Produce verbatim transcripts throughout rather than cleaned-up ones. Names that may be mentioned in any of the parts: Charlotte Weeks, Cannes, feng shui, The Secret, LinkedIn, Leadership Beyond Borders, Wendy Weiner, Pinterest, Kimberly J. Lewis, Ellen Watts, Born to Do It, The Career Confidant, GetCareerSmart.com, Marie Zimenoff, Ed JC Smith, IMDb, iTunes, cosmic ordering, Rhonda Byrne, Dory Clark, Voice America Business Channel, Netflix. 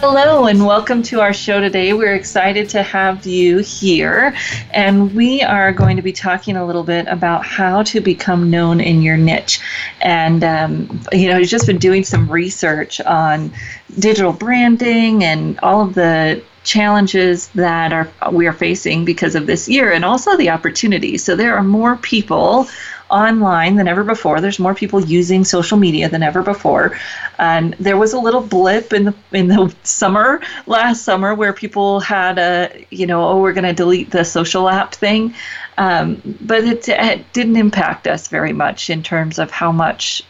Hello and welcome to our show today. We're excited to have you here, and we are going to be talking a little bit about how to become known in your niche. And, um, you know, I've just been doing some research on digital branding and all of the challenges that are we are facing because of this year, and also the opportunities. So there are more people online than ever before. There's more people using social media than ever before. And there was a little blip in the in the summer, last summer, where people had a, you know, oh, we're going to delete the social app thing. Um, but it, it didn't impact us very much in terms of how much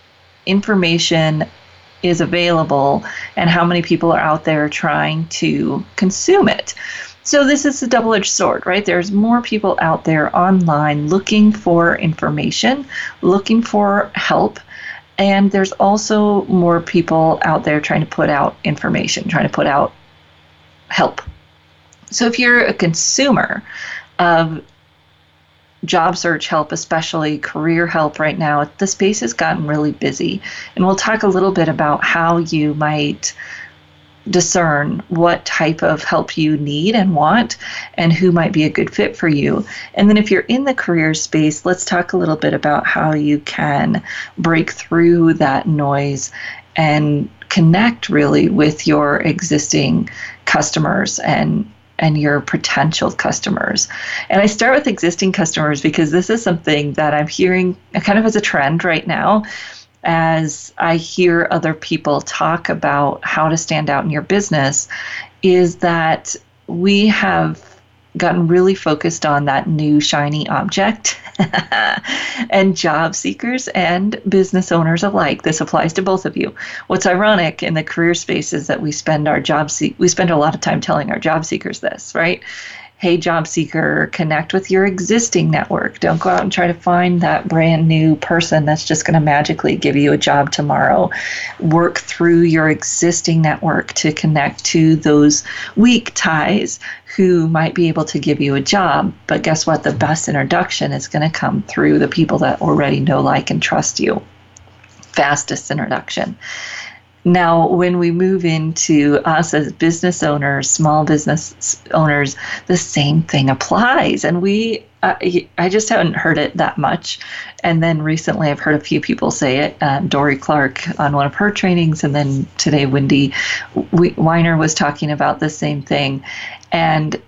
information is available and how many people are out there trying to consume it. So this is a double-edged sword, right? There's more people out there online looking for information, looking for help, and there's also more people out there trying to put out information, trying to put out help. So if you're a consumer of job search help, especially career help right now, the space has gotten really busy. And we'll talk a little bit about how you might discern what type of help you need and want and who might be a good fit for you. And then if you're in the career space, let's talk a little bit about how you can break through that noise and connect really with your existing customers and and your potential customers. And I start with existing customers because this is something that I'm hearing kind of as a trend right now, as I hear other people talk about how to stand out in your business, is that we have gotten really focused on that new shiny object. And job seekers and business owners alike, this applies to both of you. What's ironic in the career space is that we spend our job se- we spend a lot of time telling our job seekers this, right? Hey, job seeker, connect with your existing network. Don't go out and try to find that brand new person that's just going to magically give you a job tomorrow. Work through your existing network to connect to those weak ties who might be able to give you a job. But guess what? The best introduction is going to come through the people that already know, like, and trust you. Fastest introduction. Now, when we move into us as business owners, small business owners, the same thing applies. And we, uh, I just haven't heard it that much. And then recently I've heard a few people say it. Uh, Dory Clark on one of her trainings, and then today Wendy Weiner was talking about the same thing. And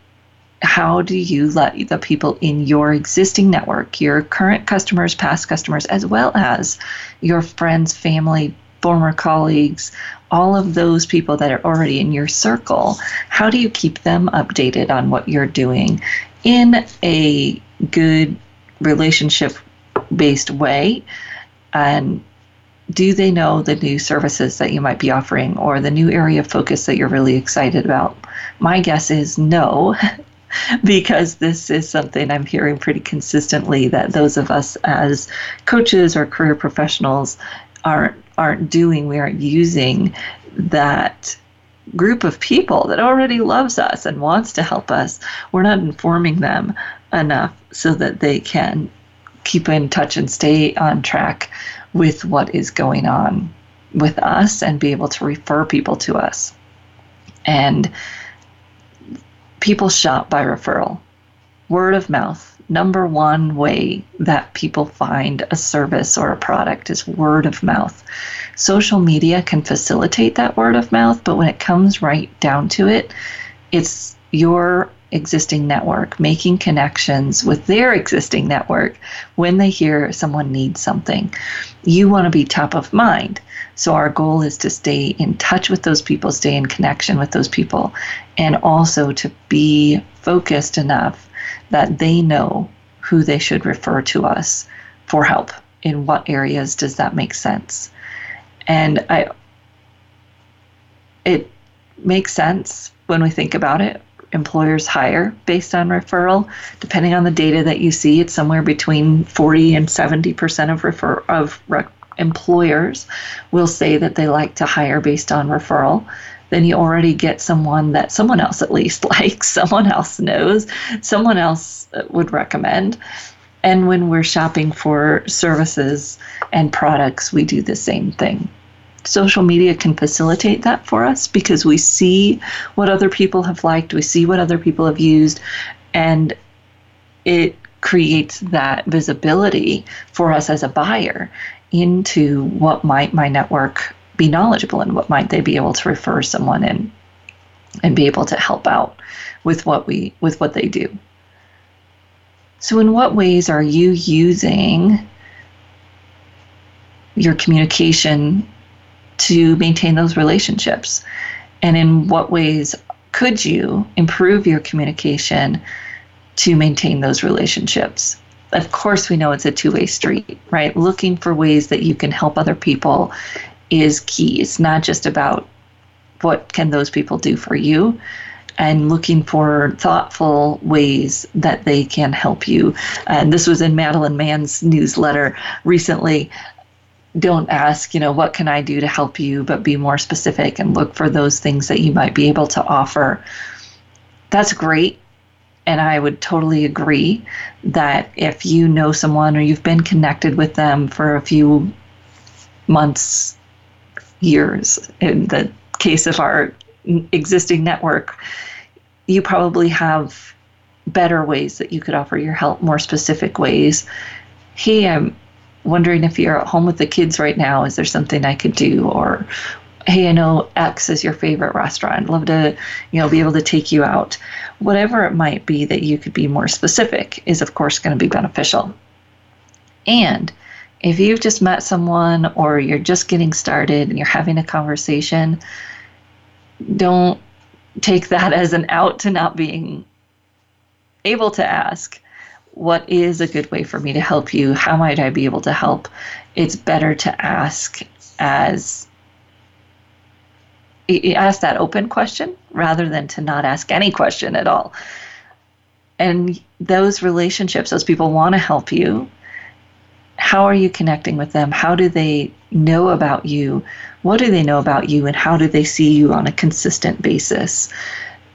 how do you let the people in your existing network, your current customers, past customers, as well as your friends, family, former colleagues, all of those people that are already in your circle, how do you keep them updated on what you're doing in a good relationship-based way? And do they know the new services that you might be offering or the new area of focus that you're really excited about? My guess is no. Because this is something I'm hearing pretty consistently, that those of us as coaches or career professionals aren't aren't doing, we aren't using that group of people that already loves us and wants to help us. We're not informing them enough so that they can keep in touch and stay on track with what is going on with us and be able to refer people to us. And people shop by referral. Word of mouth. Number one way that people find a service or a product is word of mouth. Social media can facilitate that word of mouth, but when it comes right down to it, it's your existing network making connections with their existing network when they hear someone needs something. You want to be top of mind. So our goal is to stay in touch with those people, stay in connection with those people, and also to be focused enough that they know who they should refer to us for help. In what areas does that make sense? And I, it makes sense when we think about it. Employers hire based on referral. Depending on the data that you see, it's somewhere between forty and seventy percent of refer of re- employers will say that they like to hire based on referral. Then you already get someone that someone else at least likes, someone else knows, someone else would recommend. And when we're shopping for services and products, we do the same thing. Social media can facilitate that for us because we see what other people have liked, we see what other people have used, and it creates that visibility for us as a buyer into what might my network be knowledgeable in, what might they be able to refer someone in and be able to help out with what we with what they do. So in what ways are you using your communication to maintain those relationships? And in what ways could you improve your communication to maintain those relationships? Of course, we know it's a two-way street, right? Looking for ways that you can help other people is key. It's not just about what can those people do for you, and looking for thoughtful ways that they can help you. And this was in Madeline Mann's newsletter recently. Don't ask, you know, what can I do to help you, but be more specific and look for those things that you might be able to offer. That's great. And I would totally agree that if you know someone or you've been connected with them for a few months, years, in the case of our existing network, you probably have better ways that you could offer your help, more specific ways. Hey, I'm wondering if you're at home with the kids right now, is there something I could do? Or, hey, I know X is your favorite restaurant. I'd love to, you know, be able to take you out. Whatever it might be that you could be more specific is, of course, going to be beneficial. And if you've just met someone or you're just getting started and you're having a conversation, don't take that as an out to not being able to ask, what is a good way for me to help you? How might I be able to help? It's better to ask as ask that open question rather than to not ask any question at all. And those relationships, those people want to help you. How are you connecting with them? How do they know about you? What do they know about you? And how do they see you on a consistent basis?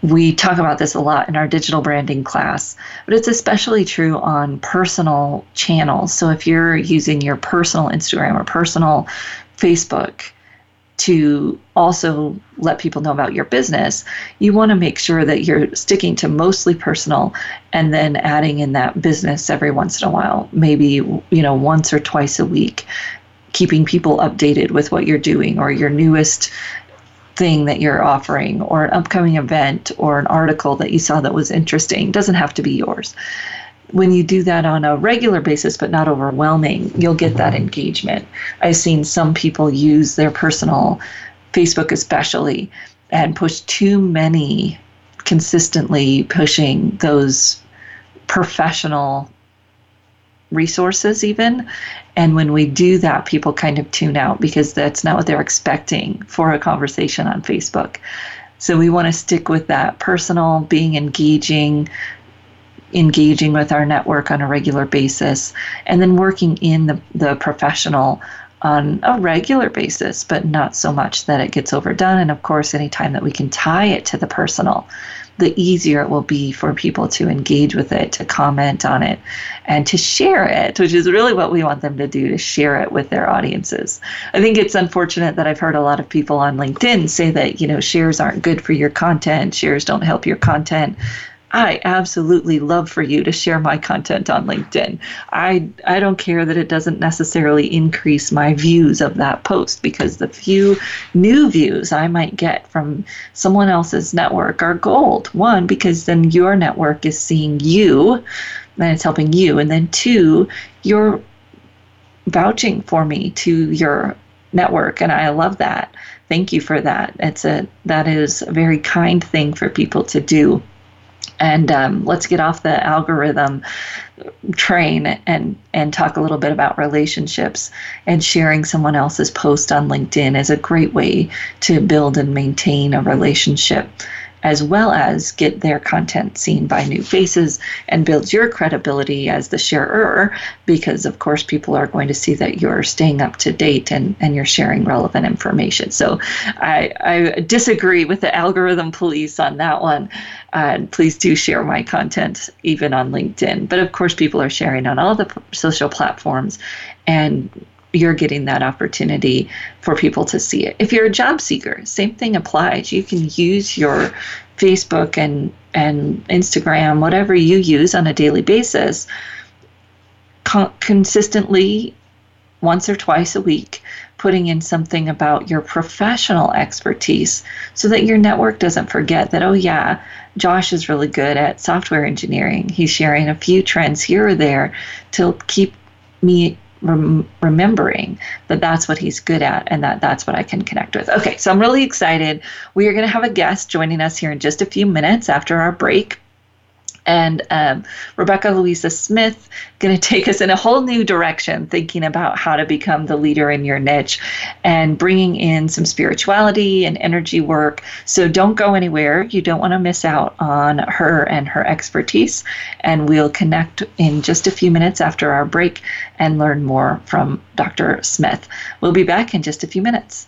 We talk about this a lot in our digital branding class, but it's especially true on personal channels. So if you're using your personal Instagram or personal Facebook to also let people know about your business, you want to make sure that you're sticking to mostly personal and then adding in that business every once in a while, maybe, you know, once or twice a week, keeping people updated with what you're doing or your newest thing that you're offering or an upcoming event or an article that you saw that was interesting. It doesn't have to be yours. When you do that on a regular basis but not overwhelming, you'll get that engagement. I've seen some people use their personal Facebook especially and push too many, consistently pushing those professional resources even. And when we do that, people kind of tune out because that's not what they're expecting for a conversation on Facebook. So we want to stick with that personal, being engaging, engaging with our network on a regular basis, and then working in the, the professional on a regular basis, but not so much that it gets overdone. And of course, anytime that we can tie it to the personal, the easier it will be for people to engage with it, to comment on it, and to share it, which is really what we want them to do, to share it with their audiences. I think it's unfortunate that I've heard a lot of people on LinkedIn say that, you know, shares aren't good for your content, shares don't help your content. I absolutely love for you to share my content on LinkedIn. I I don't care that it doesn't necessarily increase my views of that post, because the few new views I might get from someone else's network are gold. One, because then your network is seeing you and it's helping you. And then two, you're vouching for me to your network, and I love that. Thank you for that. It's a that is a very kind thing for people to do. And um, let's get off the algorithm train and, and talk a little bit about relationships. And sharing someone else's post on LinkedIn is a great way to build and maintain a relationship as well as get their content seen by new faces and builds your credibility as the sharer, because of course people are going to see that you're staying up to date and, and you're sharing relevant information. So I, I disagree with the algorithm police on that one. Uh, please do share my content even on LinkedIn. But of course people are sharing on all the p- social platforms, and you're getting that opportunity for people to see it. If you're a job seeker, same thing applies. You can use your Facebook and, and Instagram, whatever you use on a daily basis, con- consistently once or twice a week, putting in something about your professional expertise so that your network doesn't forget that, oh yeah, Josh is really good at software engineering. He's sharing a few trends here or there to keep me remembering that that's what he's good at and that that's what I can connect with. Okay, so I'm really excited. We are going to have a guest joining us here in just a few minutes after our break. And um, Rebekah Louisa Smith going to take us in a whole new direction, thinking about how to become the leader in your niche and bringing in some spirituality and energy work. So don't go anywhere. You don't want to miss out on her and her expertise. And we'll connect in just a few minutes after our break and learn more from Doctor Smith. We'll be back in just a few minutes.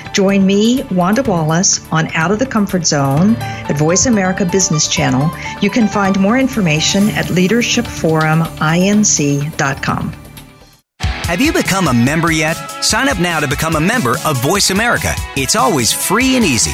Join me, Wanda Wallace, on Out of the Comfort Zone at Voice America Business Channel. You can find more information at Leadership Forum I N C dot com. Have you become a member yet? Sign up now to become a member of Voice America. It's always free and easy.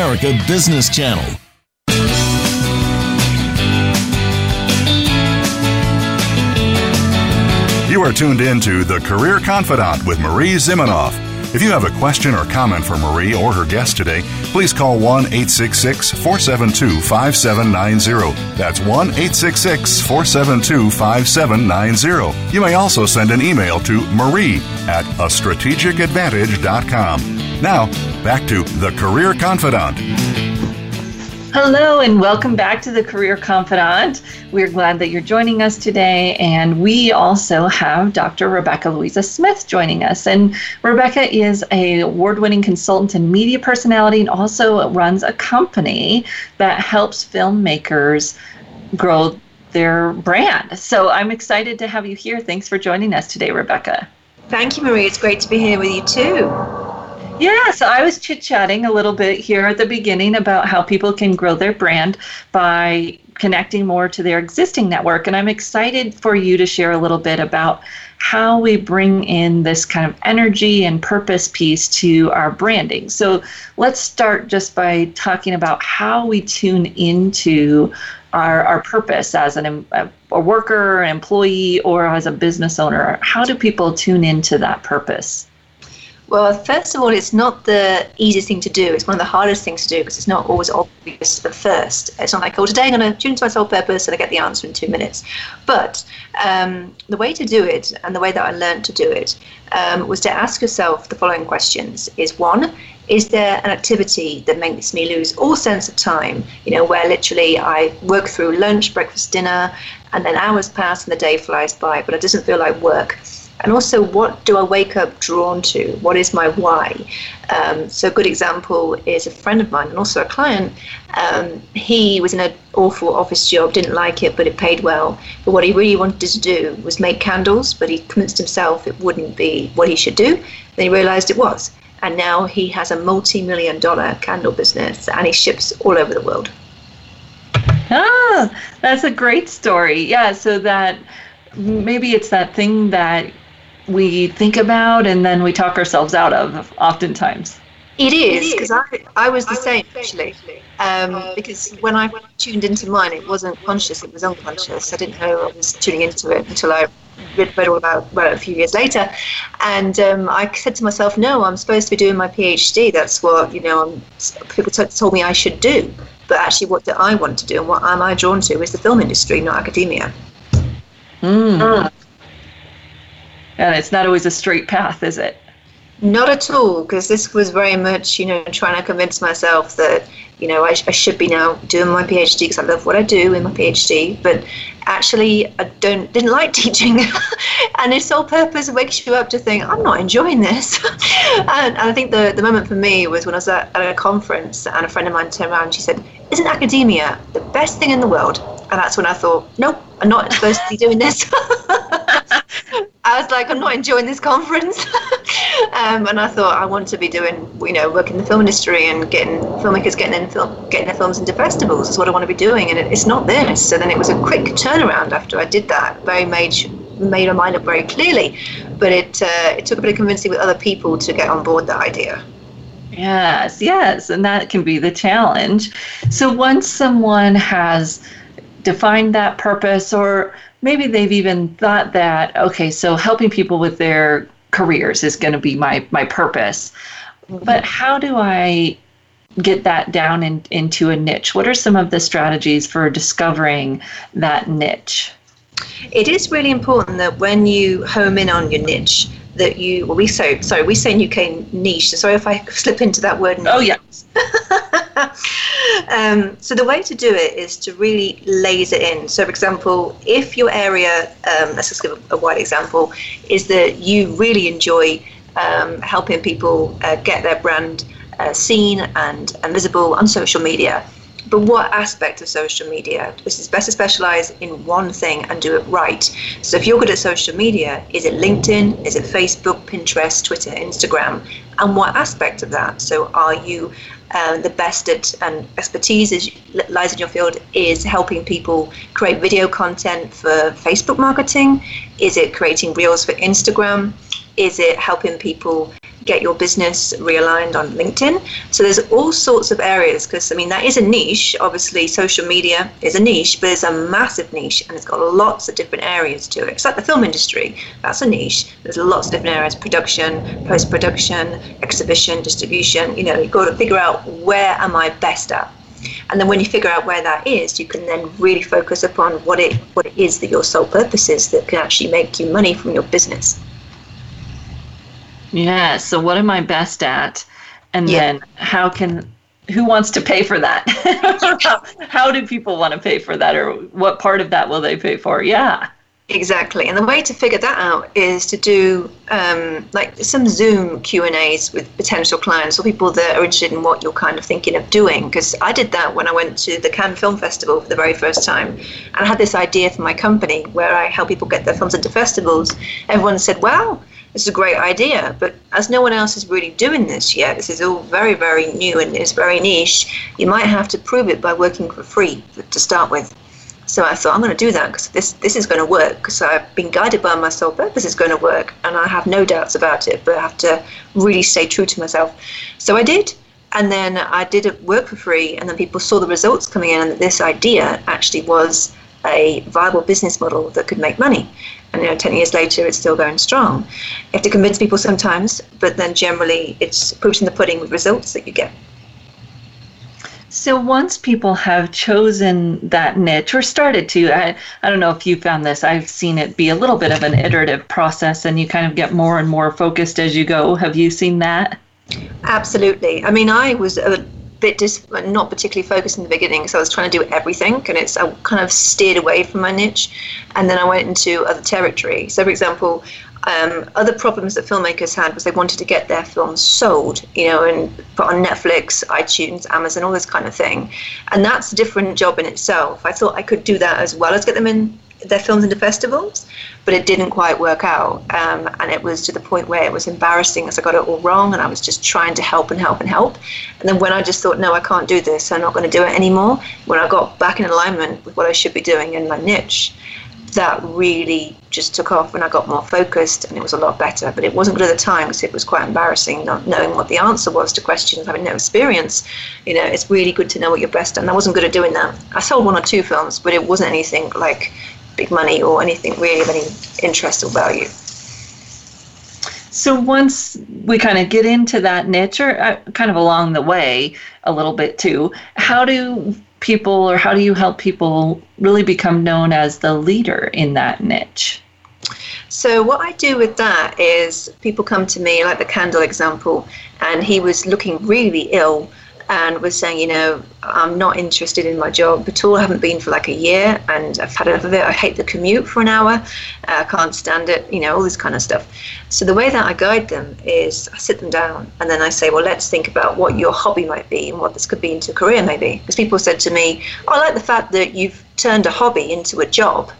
Business Channel. You are tuned in to The Career Confidant with Marie Zimenoff. If you have a question or comment for Marie or her guest today, please call one eight six six, four seven two, five seven nine zero. That's one eight six six, four seven two, five seven nine zero. You may also send an email to marie at a strategic advantage dot com. Now, back to The Career Confidant. Hello and welcome back to The Career Confidant. We're glad that you're joining us today, and we also have Doctor Rebekah Louisa Smith joining us. And Rebekah is an award-winning consultant and media personality, and also runs a company that helps filmmakers grow their brand. So I'm excited to have you here. Thanks for joining us today, Rebekah. Thank you, Marie. It's great to be here with you too. Yeah, so I was chit-chatting a little bit here at the beginning about how people can grow their brand by connecting more to their existing network. And I'm excited for you to share a little bit about how we bring in this kind of energy and purpose piece to our branding. So let's start just by talking about how we tune into our, our purpose as an, a, a worker, an employee, or as a business owner. How do people tune into that purpose? Well, first of all, it's not the easiest thing to do. It's one of the hardest things to do because it's not always obvious at first. It's not like, oh, today I'm going to tune into my sole purpose and I get the answer in two minutes. But um, the way to do it, and the way that I learned to do it, um, was to ask yourself the following questions. Is one, is there an activity that makes me lose all sense of time? You know, where literally I work through lunch, breakfast, dinner, and then hours pass and the day flies by, but it doesn't feel like work. And also, what do I wake up drawn to? What is my why? Um, so a good example is a friend of mine and also a client. Um, he was in an awful office job, didn't like it, but it paid well. But what he really wanted to do was make candles, but he convinced himself it wouldn't be what he should do. Then he realized it was. And now he has a multi-million dollar candle business and he ships all over the world. Ah, that's a great story. Yeah, so that maybe it's that thing that we think about and then we talk ourselves out of oftentimes. It is, because I, I was the I same, was actually, actually. Um, um, because when I tuned into mine, it wasn't conscious, it was unconscious. I didn't know I was tuning into it until I read, read all about well, a few years later. And um, I said to myself, no, I'm supposed to be doing my PhD. That's what, you know, I'm, people t- told me I should do. But actually, what do I want to do and what am I drawn to is the film industry, not academia. Mm. Uh, And it's not always a straight path, is it? Not at all, because this was very much, you know, trying to convince myself that, you know, I, sh- I should be now doing my PhD because I love what I do in my PhD. But actually, I don't didn't like teaching. And its sole purpose wakes you up to think, I'm not enjoying this. and, and I think the, the moment for me was when I was at, at a conference and a friend of mine turned around and she said, isn't academia the best thing in the world? And that's when I thought, nope, I'm not supposed to be doing this. I was like, I'm not enjoying this conference. um, and I thought I want to be doing, you know, working in the film industry and getting filmmakers getting in film, getting their films into festivals is what I want to be doing. And it, it's not this. So then it was a quick turnaround after I did that. Very made made my mind up very clearly, but it uh, it took a bit of convincing with other people to get on board that idea. Yes, yes, and that can be the challenge. So once someone has defined that purpose, or maybe they've even thought that, okay, so helping people with their careers is going to be my, my purpose. But how do I get that down in, into a niche? What are some of the strategies for discovering that niche? It is really important that when you home in on your niche, that you, well, we say, sorry, we say in U K niche. Sorry if I slip into that word. Now. Oh, yeah. um, so the way to do it is to really laser in. So, for example, if your area, um, let's just give a, a wide example, is that you really enjoy um, helping people uh, get their brand uh, seen and, and visible on social media. But what aspect of social media? It's best to specialize in one thing and do it right. So if you're good at social media, is it LinkedIn? Is it Facebook, Pinterest, Twitter, Instagram? And what aspect of that? So are you um, the best at, and expertise is, lies in your field is helping people create video content for Facebook marketing? Is it creating reels for Instagram? Is it helping people get your business realigned on LinkedIn? So there's all sorts of areas, because I mean that is a niche. Obviously social media is a niche, but it's a massive niche and it's got lots of different areas to it. It's like the film industry, that's a niche. There's lots of different areas, production, post-production, exhibition, distribution. You know, you've got to figure out where am I best at. And then when you figure out where that is, you can then really focus upon what it what it is that your sole purpose is that can actually make you money from your business. Yeah, so what am I best at? And yeah. then how can, who wants to pay for that? how, how do people want to pay for that? Or what part of that will they pay for? Yeah. Exactly, and the way to figure that out is to do um, like some Zoom Q and A's with potential clients or people that are interested in what you're kind of thinking of doing, because I did that when I went to the Cannes Film Festival for the very first time, and I had this idea for my company where I help people get their films into festivals. Everyone said, wow, this is a great idea, but as no one else is really doing this yet, this is all very, very new and it's very niche, you might have to prove it by working for free to start with. So I thought, I'm going to do that because this, this is going to work, because I've been guided by my soul purpose is going to work, and I have no doubts about it, but I have to really stay true to myself. So I did, and then I did work for free, and then people saw the results coming in, and that this idea actually was a viable business model that could make money. And you know, ten years later, it's still going strong. You have to convince people sometimes, but then generally it's proofs in the pudding with results that you get. So once people have chosen that niche or started to, I, I don't know if you found this, I've seen it be a little bit of an iterative process and you kind of get more and more focused as you go. Have you seen that? Absolutely. I mean, I was a bit dis- not particularly focused in the beginning, so I was trying to do everything, and it's I kind of steered away from my niche, and then I went into other territory. So, for example, Um, other problems that filmmakers had was they wanted to get their films sold, you know, and put on Netflix, iTunes, Amazon, all this kind of thing. And that's a different job in itself. I thought I could do that as well as get them in their films into festivals, but it didn't quite work out. Um, and it was to the point where it was embarrassing as I got it all wrong, and I was just trying to help and help and help. And then when I just thought, no, I can't do this, I'm not going to do it anymore, when I got back in alignment with what I should be doing in my niche, that really just took off, and I got more focused, and it was a lot better. But it wasn't good at the time because it was quite embarrassing not knowing what the answer was to questions, having no experience. You know, it's really good to know what you're best at, and I wasn't good at doing that. I sold one or two films, but it wasn't anything like big money or anything really of any interest or value. So once we kind of get into that niche, or uh, kind of along the way a little bit too, how do people, or how do you help people really become known as the leader in that niche? So what I do with that is people come to me, like the candle example, and he was looking really ill and was saying, you know, I'm not interested in my job at all. I haven't been for like a year, and I've had enough of it. I hate the commute for an hour. I can't stand it, you know, all this kind of stuff. So the way that I guide them is I sit them down, and then I say, well, let's think about what your hobby might be and what this could be into a career maybe. Because people said to me, I like the fact that you've turned a hobby into a job.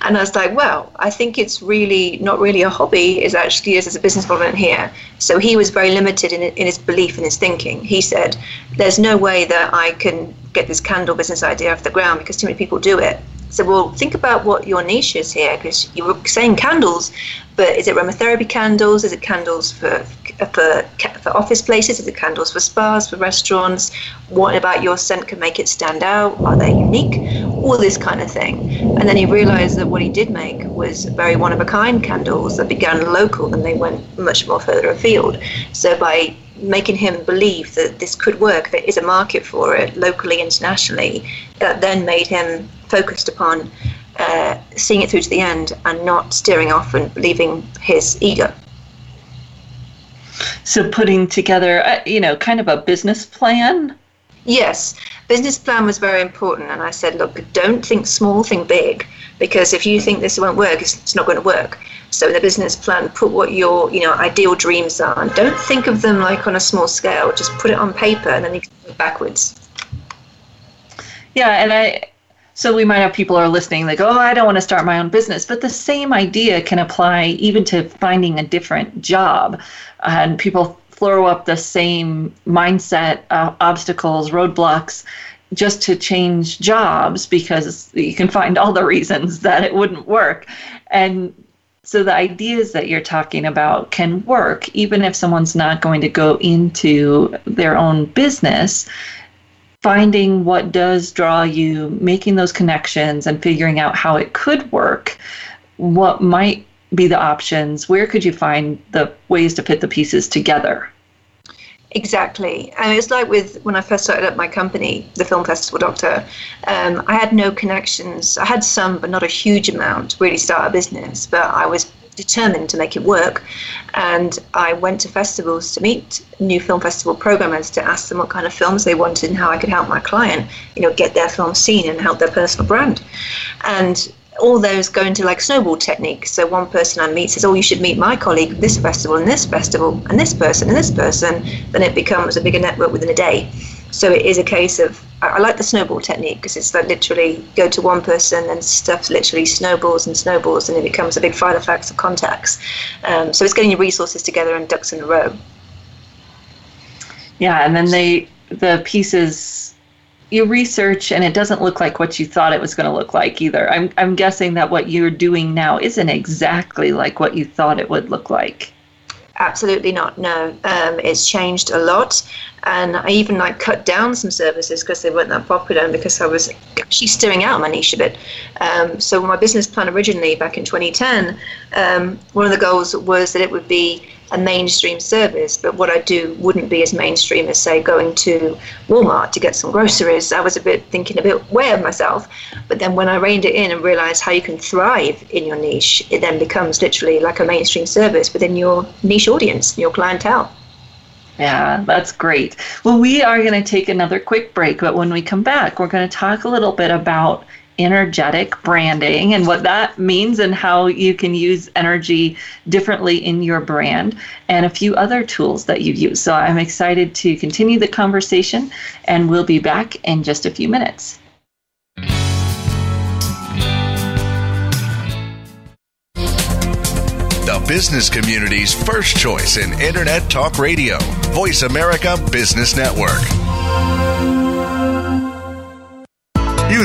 And I was like, well, I think it's really not really a hobby. It actually is as a business model in here. So he was very limited in, in his belief and his thinking. He said, there's no way that I can get this candle business idea off the ground because too many people do it. So, well, think about what your niche is here, because you were saying candles, but is it aromatherapy candles? Is it candles for, for for office places? Is it candles for spas, for restaurants? What about your scent can make it stand out? Are they unique? All this kind of thing. And then he realized that what he did make was very one-of-a-kind candles that began local and they went much more further afield. So by making him believe that this could work, there is a market for it locally, internationally, that then made him focused upon uh, seeing it through to the end and not steering off and believing his ego. So putting together, uh, you know, kind of a business plan? Yes, business plan was very important. And I said, look, don't think small, think big, because if you think this won't work, it's, it's not going to work. So in the business plan, put what your, you know, ideal dreams are. And don't think of them like on a small scale. Just put it on paper, and then you can go backwards. Yeah, and I, so we might have people who are listening like, oh, I don't want to start my own business. But the same idea can apply even to finding a different job. And people throw up the same mindset, uh, obstacles, roadblocks, just to change jobs, because you can find all the reasons that it wouldn't work. And so the ideas that you're talking about can work, even if someone's not going to go into their own business. Finding what does draw you, making those connections, and figuring out how it could work, what might be the options, where could you find the ways to fit the pieces together? Exactly. And it's like with when I first started up my company, the Film Festival Doctor, um, I had no connections. I had some, but not a huge amount to really start a business. But I was determined to make it work. And I went to festivals to meet new film festival programmers to ask them what kind of films they wanted and how I could help my client, you know, get their film seen and help their personal brand. And all those go into like snowball technique. So one person I meet says, oh, you should meet my colleague at this festival and this festival and this person and this person. Then it becomes a bigger network within a day. So it is a case of, I like the snowball technique because it's like literally go to one person and stuff literally snowballs and snowballs and it becomes a big fire flags of contacts. Um, so it's getting your resources together and ducks in a row. Yeah, and then they the pieces you research and it doesn't look like what you thought it was going to look like either. I'm I'm guessing that what you're doing now isn't exactly like what you thought it would look like. Absolutely not. No, um, it's changed a lot, and I even like cut down some services because they weren't that popular, and because I was actually steering out my niche a bit. Um, so my business plan originally back in twenty ten, um, one of the goals was that it would be a mainstream service, but what I do wouldn't be as mainstream as, say, going to Walmart to get some groceries. I was a bit thinking a bit way of myself, but then when I reined it in and realized how you can thrive in your niche, it then becomes literally like a mainstream service within your niche audience, your clientele. Yeah, that's great. Well, we are going to take another quick break, but when we come back, we're going to talk a little bit about energetic branding and what that means and how you can use energy differently in your brand and a few other tools that you use. So I'm excited to continue the conversation, and we'll be back in just a few minutes. The business community's first choice in Internet Talk Radio, Voice America Business Network. You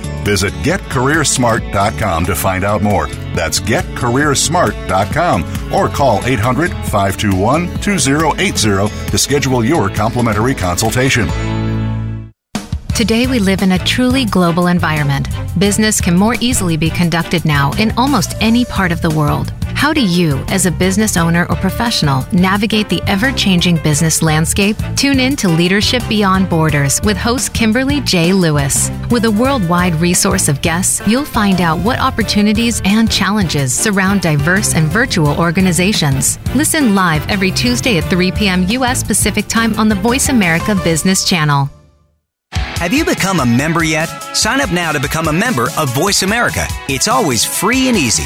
Visit Get Career Smart dot com to find out more. That's Get Career Smart dot com or call eight hundred, five two one, two zero eight zero to schedule your complimentary consultation. Today we live in a truly global environment. Business can more easily be conducted now in almost any part of the world. How do you, as a business owner or professional, navigate the ever-changing business landscape? Tune in to Leadership Beyond Borders with host Kimberly J. Lewis. With a worldwide resource of guests, you'll find out what opportunities and challenges surround diverse and virtual organizations. Listen live every Tuesday at three p.m. U S Pacific Time on the Voice America Business Channel. Have you become a member yet? Sign up now to become a member of Voice America. It's always free and easy.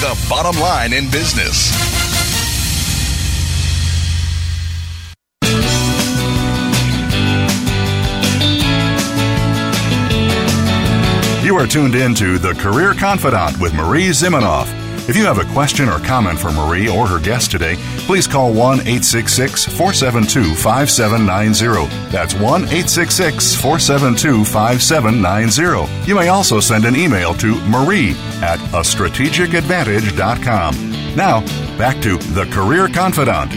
the bottom line in business. You are tuned in to The Career Confidant with Marie Zimenoff. If you have a question or comment for Marie or her guest today, please call one eight six six, four seven two, five seven nine zero. That's one eight six six, four seven two, five seven nine zero. You may also send an email to marie at a strategic advantage dot com. Now, back to The Career Confidant.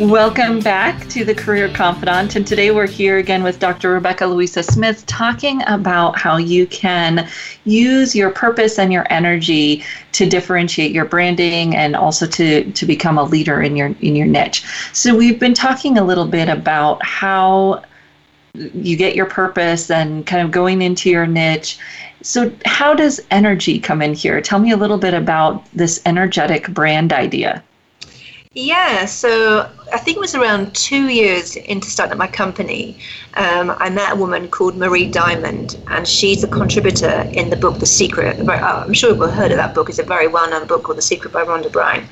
Welcome back to The Career Confidant, and today we're here again with Doctor Rebekah Louisa Smith talking about how you can use your purpose and your energy to differentiate your branding and also to, to become a leader in your in your niche. So we've been talking a little bit about how you get your purpose and kind of going into your niche. So how does energy come in here? Tell me a little bit about this energetic brand idea. Yeah, so I think it was around two years into starting my company, um, I met a woman called Marie Diamond, and she's a contributor in the book The Secret. I'm sure you've heard of that book. It's a very well-known book called The Secret by Rhonda Byrne.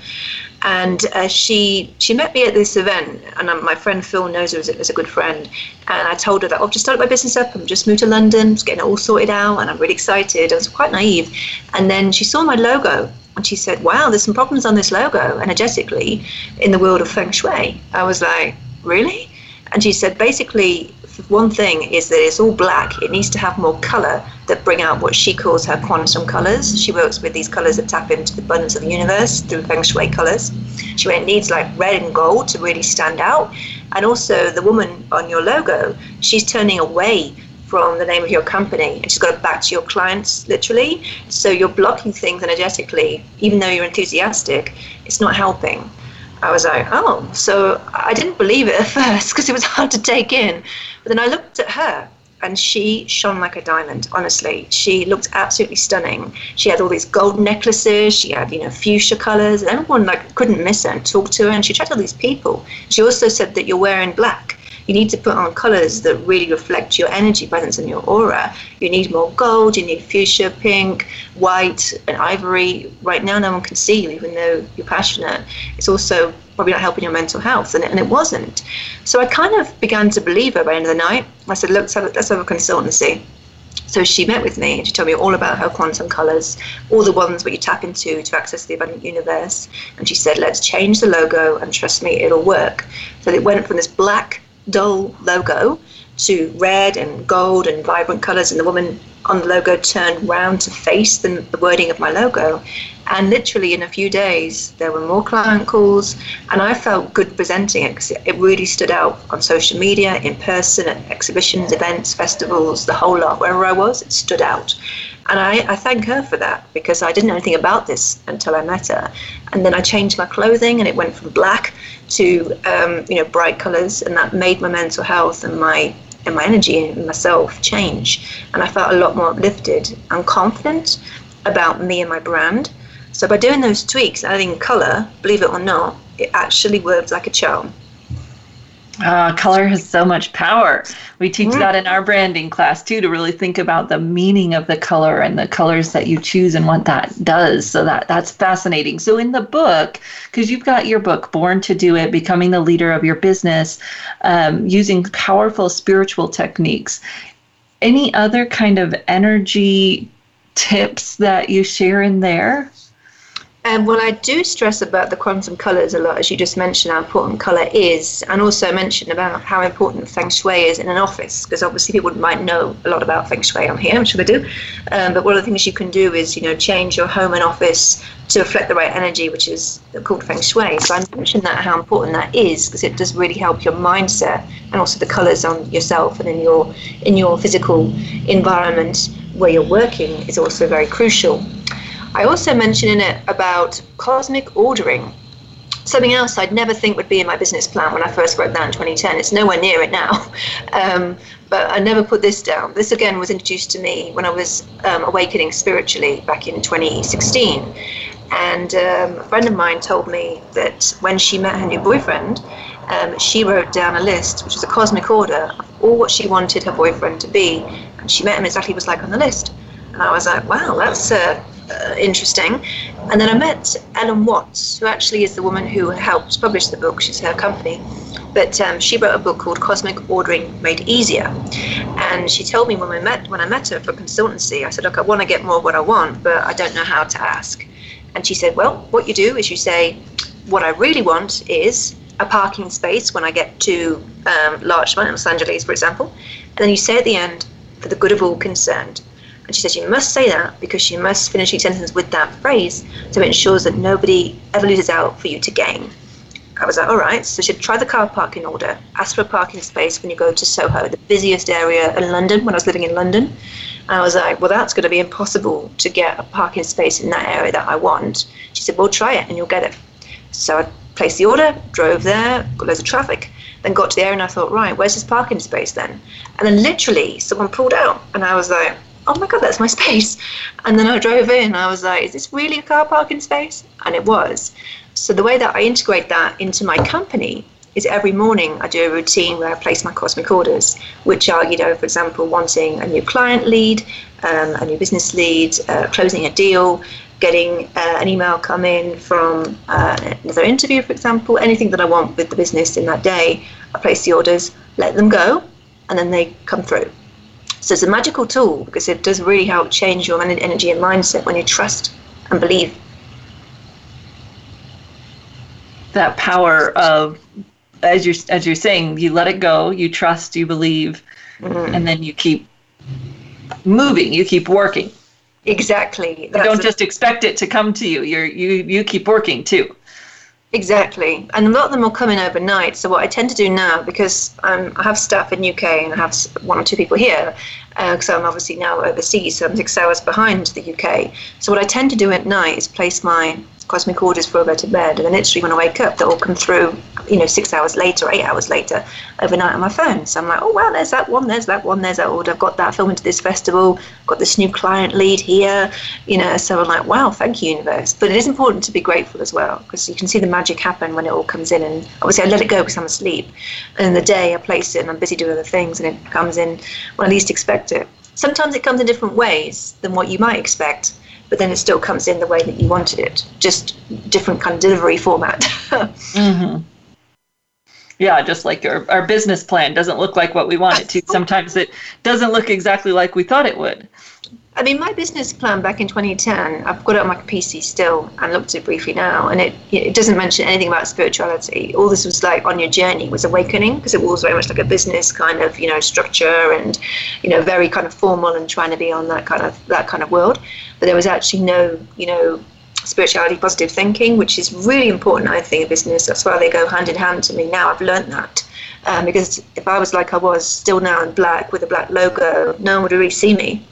And uh, she she met me at this event, and um, my friend Phil knows her as a, as a good friend. And I told her that, oh, I've just started my business up, I've just moved to London, just getting it all sorted out, and I'm really excited. I was quite naive. And then she saw my logo, and she said, wow, there's some problems on this logo, energetically, in the world of feng shui. I was like, really? And she said, basically, one thing is that it's all black. It needs to have more color that bring out what she calls her quantum colors. She works with these colors that tap into the abundance of the universe through feng shui colors. She went, it needs like red and gold to really stand out. And also the woman on your logo, she's turning away from the name of your company, and she's got to back to your clients literally. So you're blocking things energetically, even though you're enthusiastic, it's not helping. I was like, oh, so I didn't believe it at first because it was hard to take in. But then I looked at her and she shone like a diamond, honestly. She looked absolutely stunning. She had all these gold necklaces. She had, you know, fuchsia colors. And everyone like couldn't miss her and talk to her. And she attracted all these people. She also said that you're wearing black. You need to put on colors that really reflect your energy presence and your aura. You need more gold. You need fuchsia, pink, white, and ivory. Right now, no one can see you, even though you're passionate. It's also probably not helping your mental health, and it, and it wasn't. So I kind of began to believe her by the end of the night. I said, look, let's have, let's have a consultancy. So she met with me and she told me all about her quantum colors, all the ones where you tap into to access the abundant universe. And she said, let's change the logo and trust me, it'll work. So it went from this black, dull logo to red and gold and vibrant colors, and the woman on the logo turned round to face the, the wording of my logo, and literally in a few days there were more client calls, and I felt good presenting it because it really stood out on social media, in person, at exhibitions, events, festivals, the whole lot. Wherever I was, it stood out. And I, I thank her for that, because I didn't know anything about this until I met her. And then I changed my clothing and it went from black to um, you know, bright colors, and that made my mental health and my and my energy and myself change. And I felt a lot more uplifted and confident about me and my brand. So by doing those tweaks, adding color, believe it or not, it actually worked like a charm. Uh, color has so much power. We teach mm. that in our branding class too, to really think about the meaning of the color and the colors that you choose and what that does. So that that's fascinating. So in the book, because you've got your book, Born to Do It, Becoming the Leader of Your Business, um, using powerful spiritual techniques. Any other kind of energy tips that you share in there? Um, well, I do stress about the quantum colours a lot, as you just mentioned, how important colour is, and also mention about how important feng shui is in an office, because obviously people might know a lot about feng shui on here, I'm sure they do, um, but one of the things you can do is, you know, change your home and office to reflect the right energy, which is called feng shui. So I mentioned that, how important that is, because it does really help your mindset, and also the colours on yourself and in your in your physical environment where you're working is also very crucial. I also mention in it about cosmic ordering, something else I'd never think would be in my business plan when I first wrote that in twenty ten. It's nowhere near it now, um, but I never put this down. This again was introduced to me when I was um, awakening spiritually back in twenty sixteen, and um, a friend of mine told me that when she met her new boyfriend, um, she wrote down a list, which was a cosmic order, of all what she wanted her boyfriend to be, and she met him exactly was like on the list. And I was like, wow, that's... Uh, Uh, interesting. And then I met Ellen Watts, who actually is the woman who helped publish the book. She's her company, but um, she wrote a book called Cosmic Ordering Made Easier. And she told me when we met, when I met her for consultancy, I said, look, I want to get more of what I want, but I don't know how to ask. And she said, well, what you do is you say, what I really want is a parking space when I get to um, Larchmont in Los Angeles, for example. And then you say at the end, for the good of all concerned. And she says you must say that, because she must finish each sentence with that phrase, so it ensures that nobody ever loses out for you to gain. I was like, all right. So she'd try the car parking order. Ask for a parking space when you go to Soho, the busiest area in London, when I was living in London. And I was like, well, that's going to be impossible to get a parking space in that area that I want. She said, well, try it and you'll get it. So I placed the order, drove there, got loads of traffic. Then got to the area and I thought, right, where's this parking space then? And then literally someone pulled out and I was like, oh my God, that's my space. And then I drove in, I was like, is this really a car parking space? And it was. So the way that I integrate that into my company is every morning I do a routine where I place my cosmic orders, which are, you know, for example, wanting a new client lead, um, a new business lead, uh, closing a deal, getting uh, an email come in from uh, another interview, for example, anything that I want with the business in that day, I place the orders, let them go, and then they come through. So it's a magical tool because it does really help change your energy and mindset when you trust and believe. That power of as you're as you're saying, you let it go, you trust, you believe, mm-hmm. and then you keep moving, you keep working. Exactly. That's you don't just expect it to come to you. You're you you keep working too. Exactly. And a lot of them will come in overnight. So what I tend to do now, because um, I have staff in U K and I have one or two people here, because uh, I'm obviously now overseas, so I'm six hours behind the U K. So what I tend to do at night is place my cosmic orders before I go to bed. And then literally when I wake up, they'll all come through, you know, six hours later, eight hours later, overnight on my phone. So I'm like, oh, wow, there's that one, there's that one, there's that order. I've got that film into this festival, got this new client lead here, you know. So I'm like, wow, thank you, universe. But it is important to be grateful as well, because you can see the magic happen when it all comes in. And obviously I let it go because I'm asleep. And in the day I place it and I'm busy doing other things, and it comes in when I least expect it. Sometimes it comes in different ways than what you might expect, but then it still comes in the way that you wanted it, just different kind of delivery format. mm-hmm. Yeah, just like our, our business plan doesn't look like what we want it to. Sometimes it doesn't look exactly like we thought it would. I mean, my business plan back in twenty ten, I've got it on my P C still and looked at it briefly now, and it it doesn't mention anything about spirituality. All this was like on your journey was awakening, because it was very much like a business kind of, you know, structure and, you know, very kind of formal and trying to be on that kind of that kind of world. But there was actually no, you know, spirituality, positive thinking, which is really important, I think, in business. That's why they go hand in hand to me now. I've learned that. Um, because if I was like I was still now in black with a black logo, no one would really see me.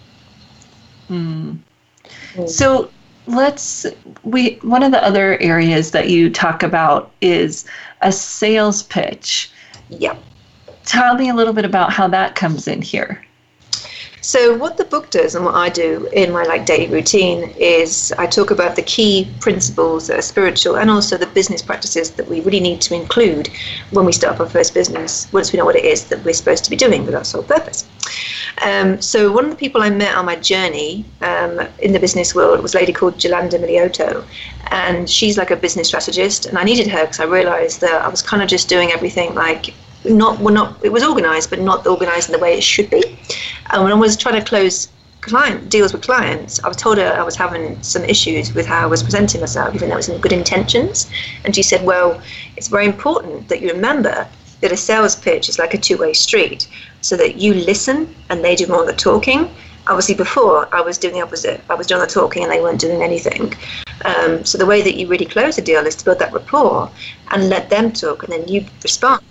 Mm. So let's, we, one of the other areas that you talk about is a sales pitch. Yeah. Tell me a little bit about how that comes in here. So what the book does and what I do in my like daily routine is I talk about the key principles that are spiritual and also the business practices that we really need to include when we start up our first business, once we know what it is that we're supposed to be doing with our sole purpose. Um, so one of the people I met on my journey um, in the business world was a lady called Jalanda Milioto, and she's like a business strategist, and I needed her because I realized that I was kind of just doing everything like Not, well, not it was organised, but not organised in the way it should be. And when I was trying to close client deals with clients, I was told her I was having some issues with how I was presenting myself, even though it was in good intentions. And she said, well, it's very important that you remember that a sales pitch is like a two-way street, so that you listen and they do more of the talking. Obviously, before, I was doing the opposite. I was doing the talking and they weren't doing anything. Um, so the way that you really close a deal is to build that rapport and let them talk, and then you respond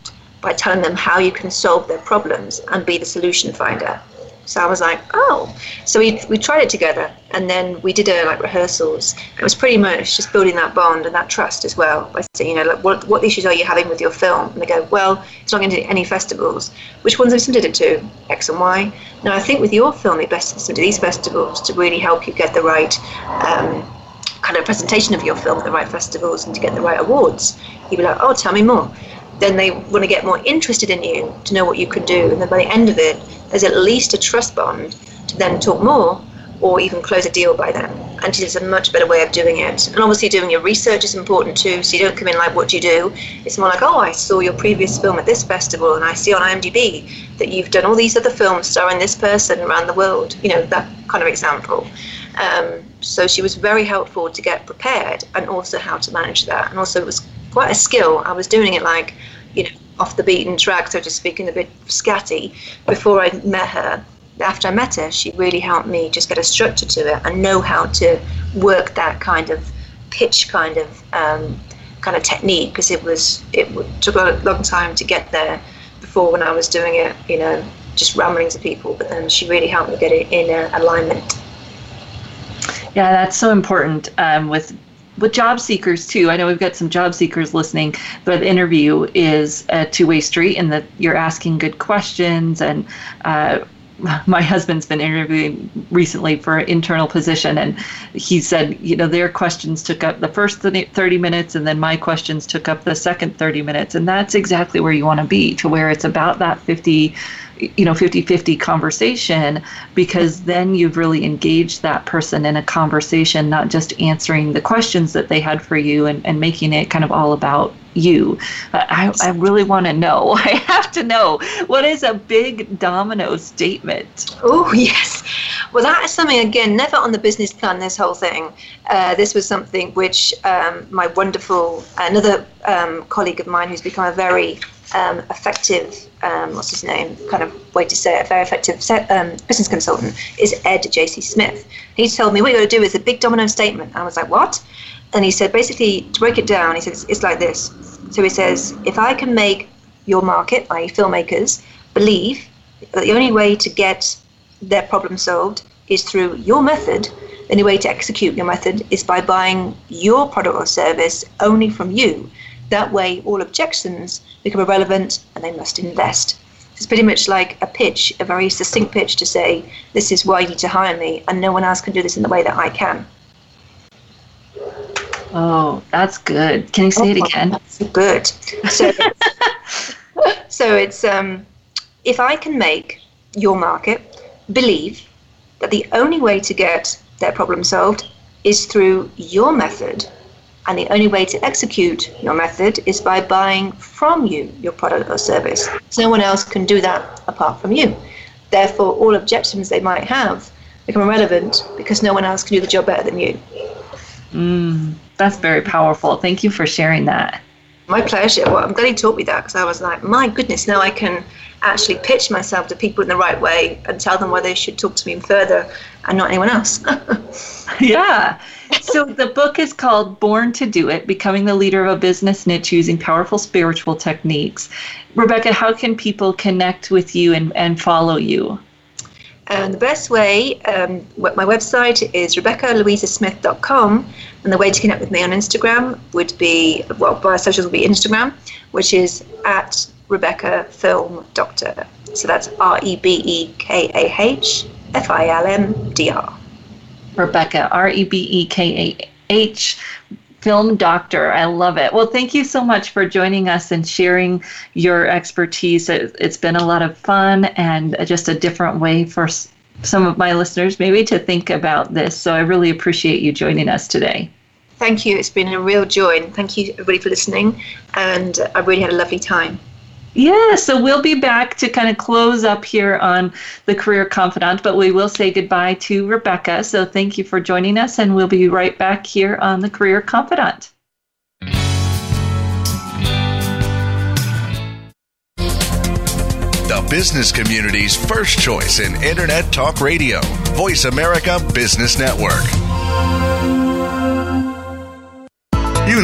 by telling them how you can solve their problems and be the solution finder. So I was like, oh. So we we tried it together, and then we did a, like rehearsals. It was pretty much just building that bond and that trust as well. I say, you know, like, what what issues are you having with your film? And they go, well, it's not going to any festivals. Which ones have you submitted to? X and Y. Now I think with your film, you best submit to these festivals to really help you get the right um, kind of presentation of your film at the right festivals and to get the right awards. You'd be like, oh, tell me more. Then they want to get more interested in you to know what you can do. And then by the end of it, there's at least a trust bond to then talk more or even close a deal by then. And it's a much better way of doing it. And obviously doing your research is important too, so you don't come in like, what do you do? It's more like, oh, I saw your previous film at this festival and I see on I M D B that you've done all these other films starring this person around the world, you know, that kind of example. Um, so she was very helpful to get prepared and also how to manage that. And also it was quite a skill. I was doing it like, you know, off the beaten track, so to speak, and a bit scatty before I met her. After I met her, she really helped me just get a structure to it and know how to work that kind of pitch kind of um, kind of technique, because it was it took a long time to get there before when I was doing it, you know, just rambling to people. But then she really helped me get it in uh, alignment. Yeah, that's so important um, with. With job seekers, too. I know we've got some job seekers listening, but the interview is a two-way street in that you're asking good questions. And uh, my husband's been interviewing recently for an internal position, and he said, you know, their questions took up the first thirty minutes, and then my questions took up the second thirty minutes. And that's exactly where you want to be, to where it's about that fifty, you know, fifty-fifty conversation, because then you've really engaged that person in a conversation, not just answering the questions that they had for you and, and making it kind of all about you? I, I really want to know. I have to know. What is a big domino statement? Oh, yes. Well, that is something, again, never on the business plan, this whole thing. Uh, this was something which um, my wonderful, another um, colleague of mine who's become a very um, effective, um, what's his name, kind of way to say it, very effective um, business consultant is Ed J C Smith. He told me, what you've got to do is a big domino statement. And I was like, what? And he said, basically, to break it down, he says, it's like this. So he says, if I can make your market, that is filmmakers, believe that the only way to get their problem solved is through your method, the only way to execute your method is by buying your product or service only from you. That way, all objections become irrelevant and they must invest. It's pretty much like a pitch, a very succinct pitch to say, this is why you need to hire me, and no one else can do this in the way that I can. Oh, that's good. Can you say oh, it again? That's good. So, so it's, um, if I can make your market believe that the only way to get their problem solved is through your method, and the only way to execute your method is by buying from you your product or service. So no one else can do that apart from you. Therefore, all objections they might have become irrelevant because no one else can do the job better than you. Mm, that's very powerful. Thank you for sharing that. My pleasure. Well, I'm glad you taught me that because I was like, my goodness, now I can actually pitch myself to people in the right way and tell them why they should talk to me further and not anyone else. Yeah. So the book is called Born to Do It, Becoming the Leader of a Business Niche Using Powerful Spiritual Techniques. Rebekah, how can people connect with you and, and follow you? And the best way, um, my website is Rebekah Louisa Smith dot com, and the way to connect with me on Instagram would be, well, my socials would be Instagram, which is at Rebekah Film Doctor. So that's R E B E K A H F I L M D R. Rebekah, R E B E K A H, Film Doctor. I love it. Well, thank you so much for joining us and sharing your expertise. It's been a lot of fun and just a different way for some of my listeners maybe to think about this. So I really appreciate you joining us today. Thank you. It's been a real joy. And thank you, everybody, for listening. And I really had a lovely time. Yeah, so we'll be back to kind of close up here on The Career Confidant, but we will say goodbye to Rebekah. So thank you for joining us, and we'll be right back here on The Career Confidant. The business community's first choice in Internet Talk Radio, Voice America Business Network. You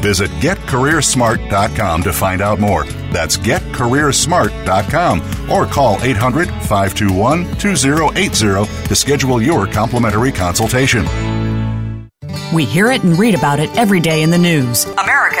Visit Get Career Smart dot com to find out more. That's Get Career Smart dot com or call eight hundred, five two one, two zero eight zero to schedule your complimentary consultation. We hear it and read about it every day in the news. America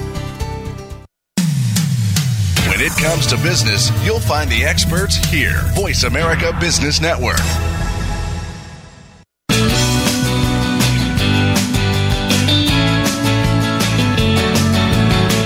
When it comes to business, you'll find the experts here. Voice America Business Network.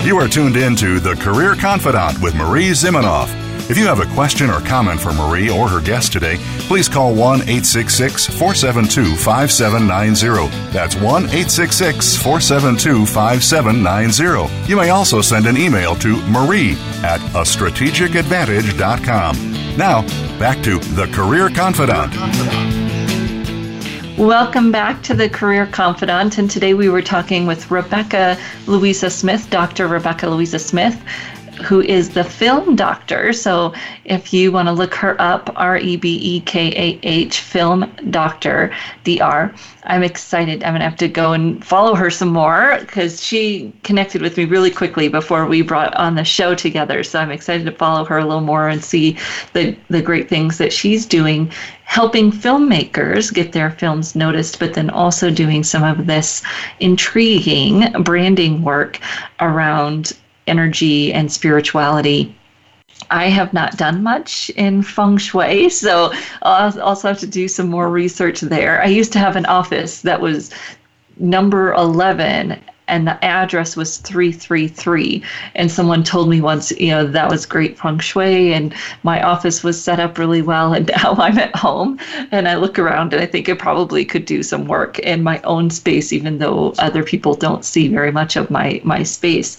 You are tuned in to The Career Confidant with Marie Zimenoff. If you have a question or comment for Marie or her guest today, please call one eight six six, four seven two, five seven nine zero. That's one eight six six, four seven two, five seven nine zero. You may also send an email to marie at a strategic advantage dot com. Now, back to The Career Confidant. Welcome back to The Career Confidant, and today we were talking with Rebekah Louisa Smith, Doctor Rebekah Louisa Smith, who is the Film Doctor. So if you want to look her up, R E B E K A H, Film Doctor, D R. I'm excited. I'm going to have to go and follow her some more because she connected with me really quickly before we brought on the show together. So I'm excited to follow her a little more and see the, the great things that she's doing, helping filmmakers get their films noticed, but then also doing some of this intriguing branding work around energy and spirituality. I have not done much in feng shui, so I'll also have to do some more research there. I used to have an office that was number eleven, and the address was three three three. And someone told me once, you know, that was great feng shui, and my office was set up really well, and now I'm at home, and I look around, and I think I probably could do some work in my own space, even though other people don't see very much of my, my space.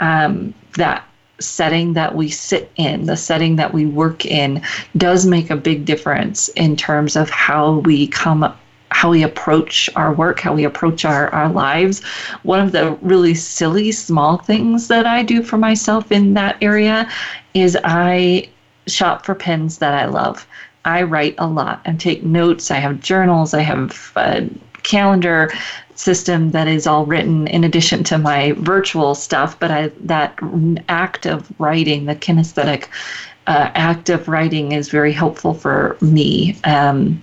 Um, that setting that we sit in, the setting that we work in, does make a big difference in terms of how we come up, how we approach our work, how we approach our, our lives. One of the really silly small things that I do for myself in that area is I shop for pens that I love. I write a lot and take notes. I have journals. I have a calendar system that is all written in addition to my virtual stuff. But I, that act of writing, the kinesthetic uh, act of writing, is very helpful for me. Um,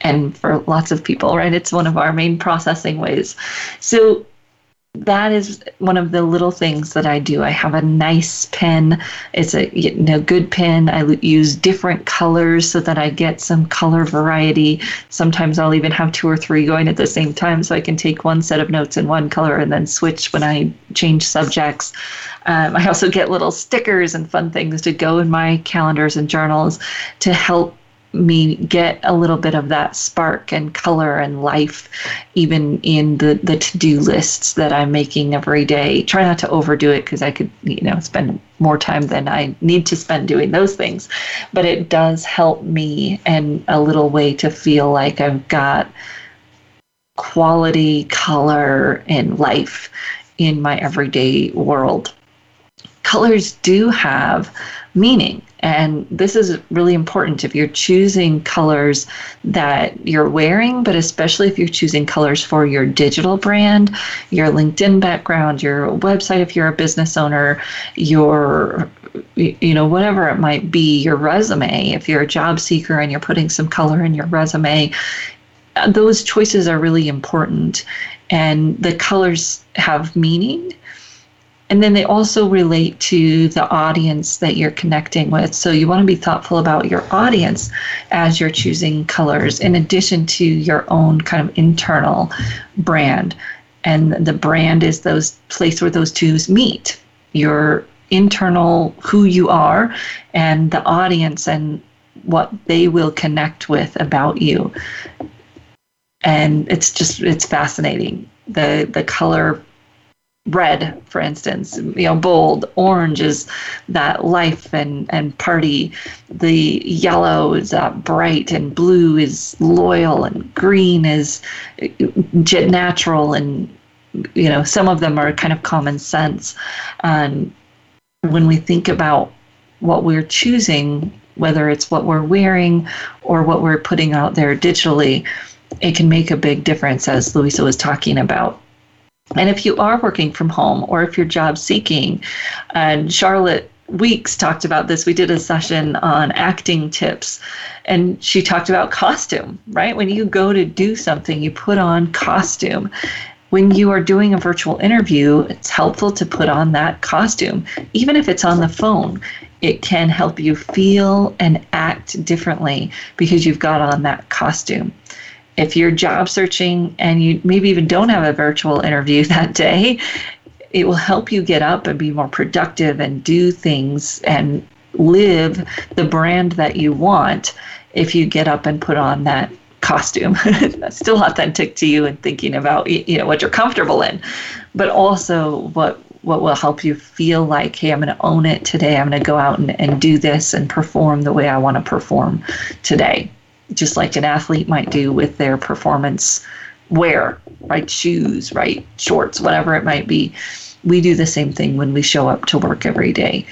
And for lots of people, right? It's one of our main processing ways. So that is one of the little things that I do. I have a nice pen. It's a you know, good pen. I use different colors so that I get some color variety. Sometimes I'll even have two or three going at the same time, so I can take one set of notes in one color and then switch when I change subjects. Um, I also get little stickers and fun things to go in my calendars and journals to help me get a little bit of that spark and color and life, even in the, the to-do lists that I'm making every day. Try not to overdo it because I could, you know, spend more time than I need to spend doing those things. But it does help me, and a little way to feel like I've got quality, color, and life in my everyday world. Colors do have meaning. And this is really important if you're choosing colors that you're wearing, but especially if you're choosing colors for your digital brand, your LinkedIn background, your website if you're a business owner, your, you know, whatever it might be, your resume. If you're a job seeker and you're putting some color in your resume, those choices are really important. And the colors have meaning. And then they also relate to the audience that you're connecting with. So you want to be thoughtful about your audience as you're choosing colors, in addition to your own kind of internal brand. And the brand is those place where those two meet, your internal who you are and the audience and what they will connect with about you. And it's just, it's fascinating. The, the color red, for instance, you know, bold. Orange is that life and, and party. The yellow is uh, bright, and blue is loyal, and green is natural. And, you know, some of them are kind of common sense. And when we think about what we're choosing, whether it's what we're wearing or what we're putting out there digitally, it can make a big difference, as Louisa was talking about. And if you are working from home or if you're job seeking, and Charlotte Weeks talked about this, we did a session on acting tips, and she talked about costume, right? When you go to do something, you put on costume. When you are doing a virtual interview, it's helpful to put on that costume. Even if it's on the phone, it can help you feel and act differently because you've got on that costume. If you're job searching and you maybe even don't have a virtual interview that day, it will help you get up and be more productive and do things and live the brand that you want if you get up and put on that costume. That's still authentic to you and thinking about, you know, what you're comfortable in, but also what what will help you feel like, hey, I'm going to own it today. I'm going to go out and, and do this and perform the way I want to perform today. Just like an athlete might do with their performance wear, right? Shoes, right? Shorts, whatever it might be. we do the same thing when we show up to work every day.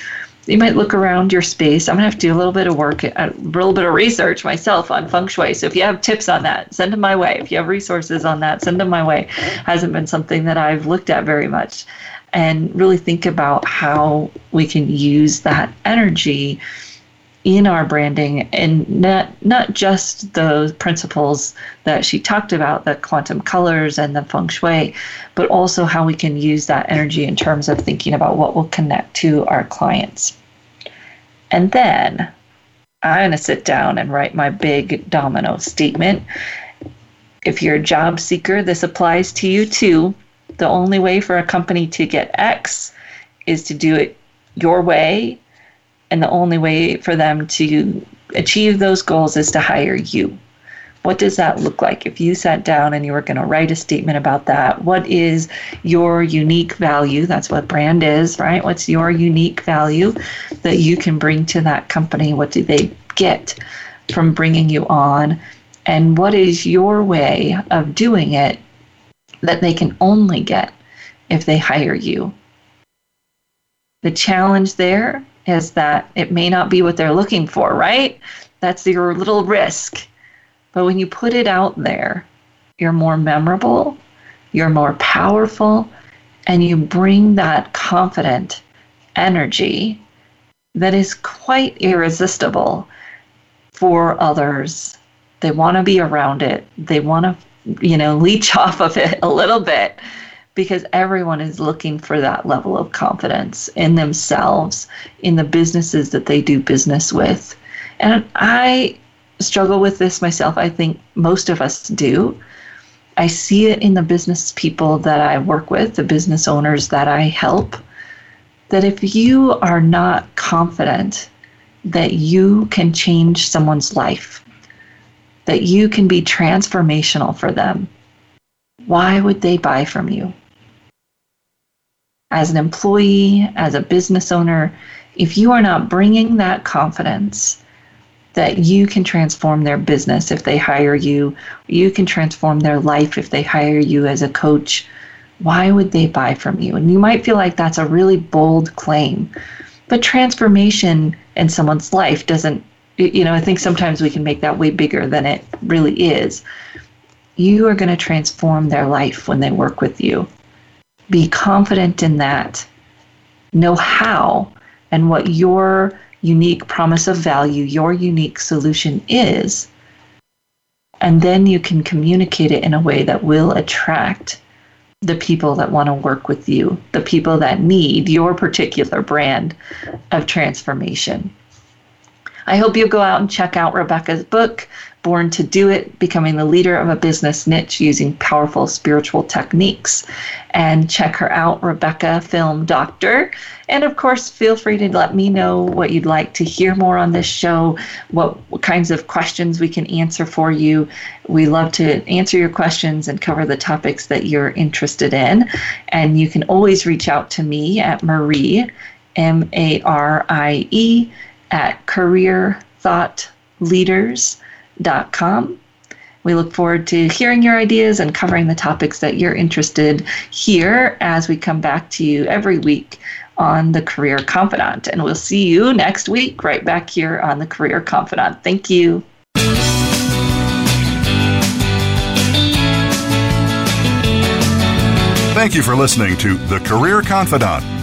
You might look around your space. I'm going to have to do a little bit of work, a little bit of research myself on feng shui. So if you have tips on that, send them my way. If you have resources on that, send them my way. Hasn't been something that I've looked at very much. And really think about how we can use that energy in our branding, and not not just those principles that she talked about, the quantum colors and the feng shui, but also how we can use that energy in terms of thinking about what will connect to our clients. And then I'm going to sit down and write my big domino statement. If you're a job seeker, this applies to you too. The only way for a company to get X is to do it your way. And the only way for them to achieve those goals is to hire you. What does that look like? If you sat down and you were going to write a statement about that, what is your unique value? That's what brand is, right? What's your unique value that you can bring to that company? What do they get from bringing you on? And what is your way of doing it that they can only get if they hire you? The challenge there is that it may not be what they're looking for, right? That's your little risk. But when you put it out there, you're more memorable, you're more powerful, and you bring that confident energy that is quite irresistible for others. They want to be around it. They want to, you know, leech off of it a little bit, because everyone is looking for that level of confidence in themselves, in the businesses that they do business with. And I struggle with this myself. I think most of us do. I see it in the business people that I work with, the business owners that I help, that if you are not confident that you can change someone's life, that you can be transformational for them, why would they buy from you? As an employee, as a business owner, if you are not bringing that confidence that you can transform their business if they hire you, you can transform their life if they hire you as a coach, why would they buy from you? And you might feel like that's a really bold claim, but transformation in someone's life doesn't, you know, I think sometimes we can make that way bigger than it really is. You are going to transform their life when they work with you. Be confident in that. Know how and what your unique promise of value, your unique solution is. And then you can communicate it in a way that will attract the people that want to work with you, the people that need your particular brand of transformation. I hope you'll go out and check out Rebekah's book, Born to Do It, Becoming the Leader of a Business Niche Using Powerful Spiritual Techniques. And check her out, Rebekah Film Doctor. And of course, feel free to let me know what you'd like to hear more on this show, what kinds of questions we can answer for you. We love to answer your questions and cover the topics that you're interested in. And you can always reach out to me at Marie, M A R I E, at career thought leaders dot com. We look forward to hearing your ideas and covering the topics that you're interested here as we come back to you every week on The Career Confidant. And we'll see you next week right back here on The Career Confidant. Thank you. Thank you for listening to The Career Confidant.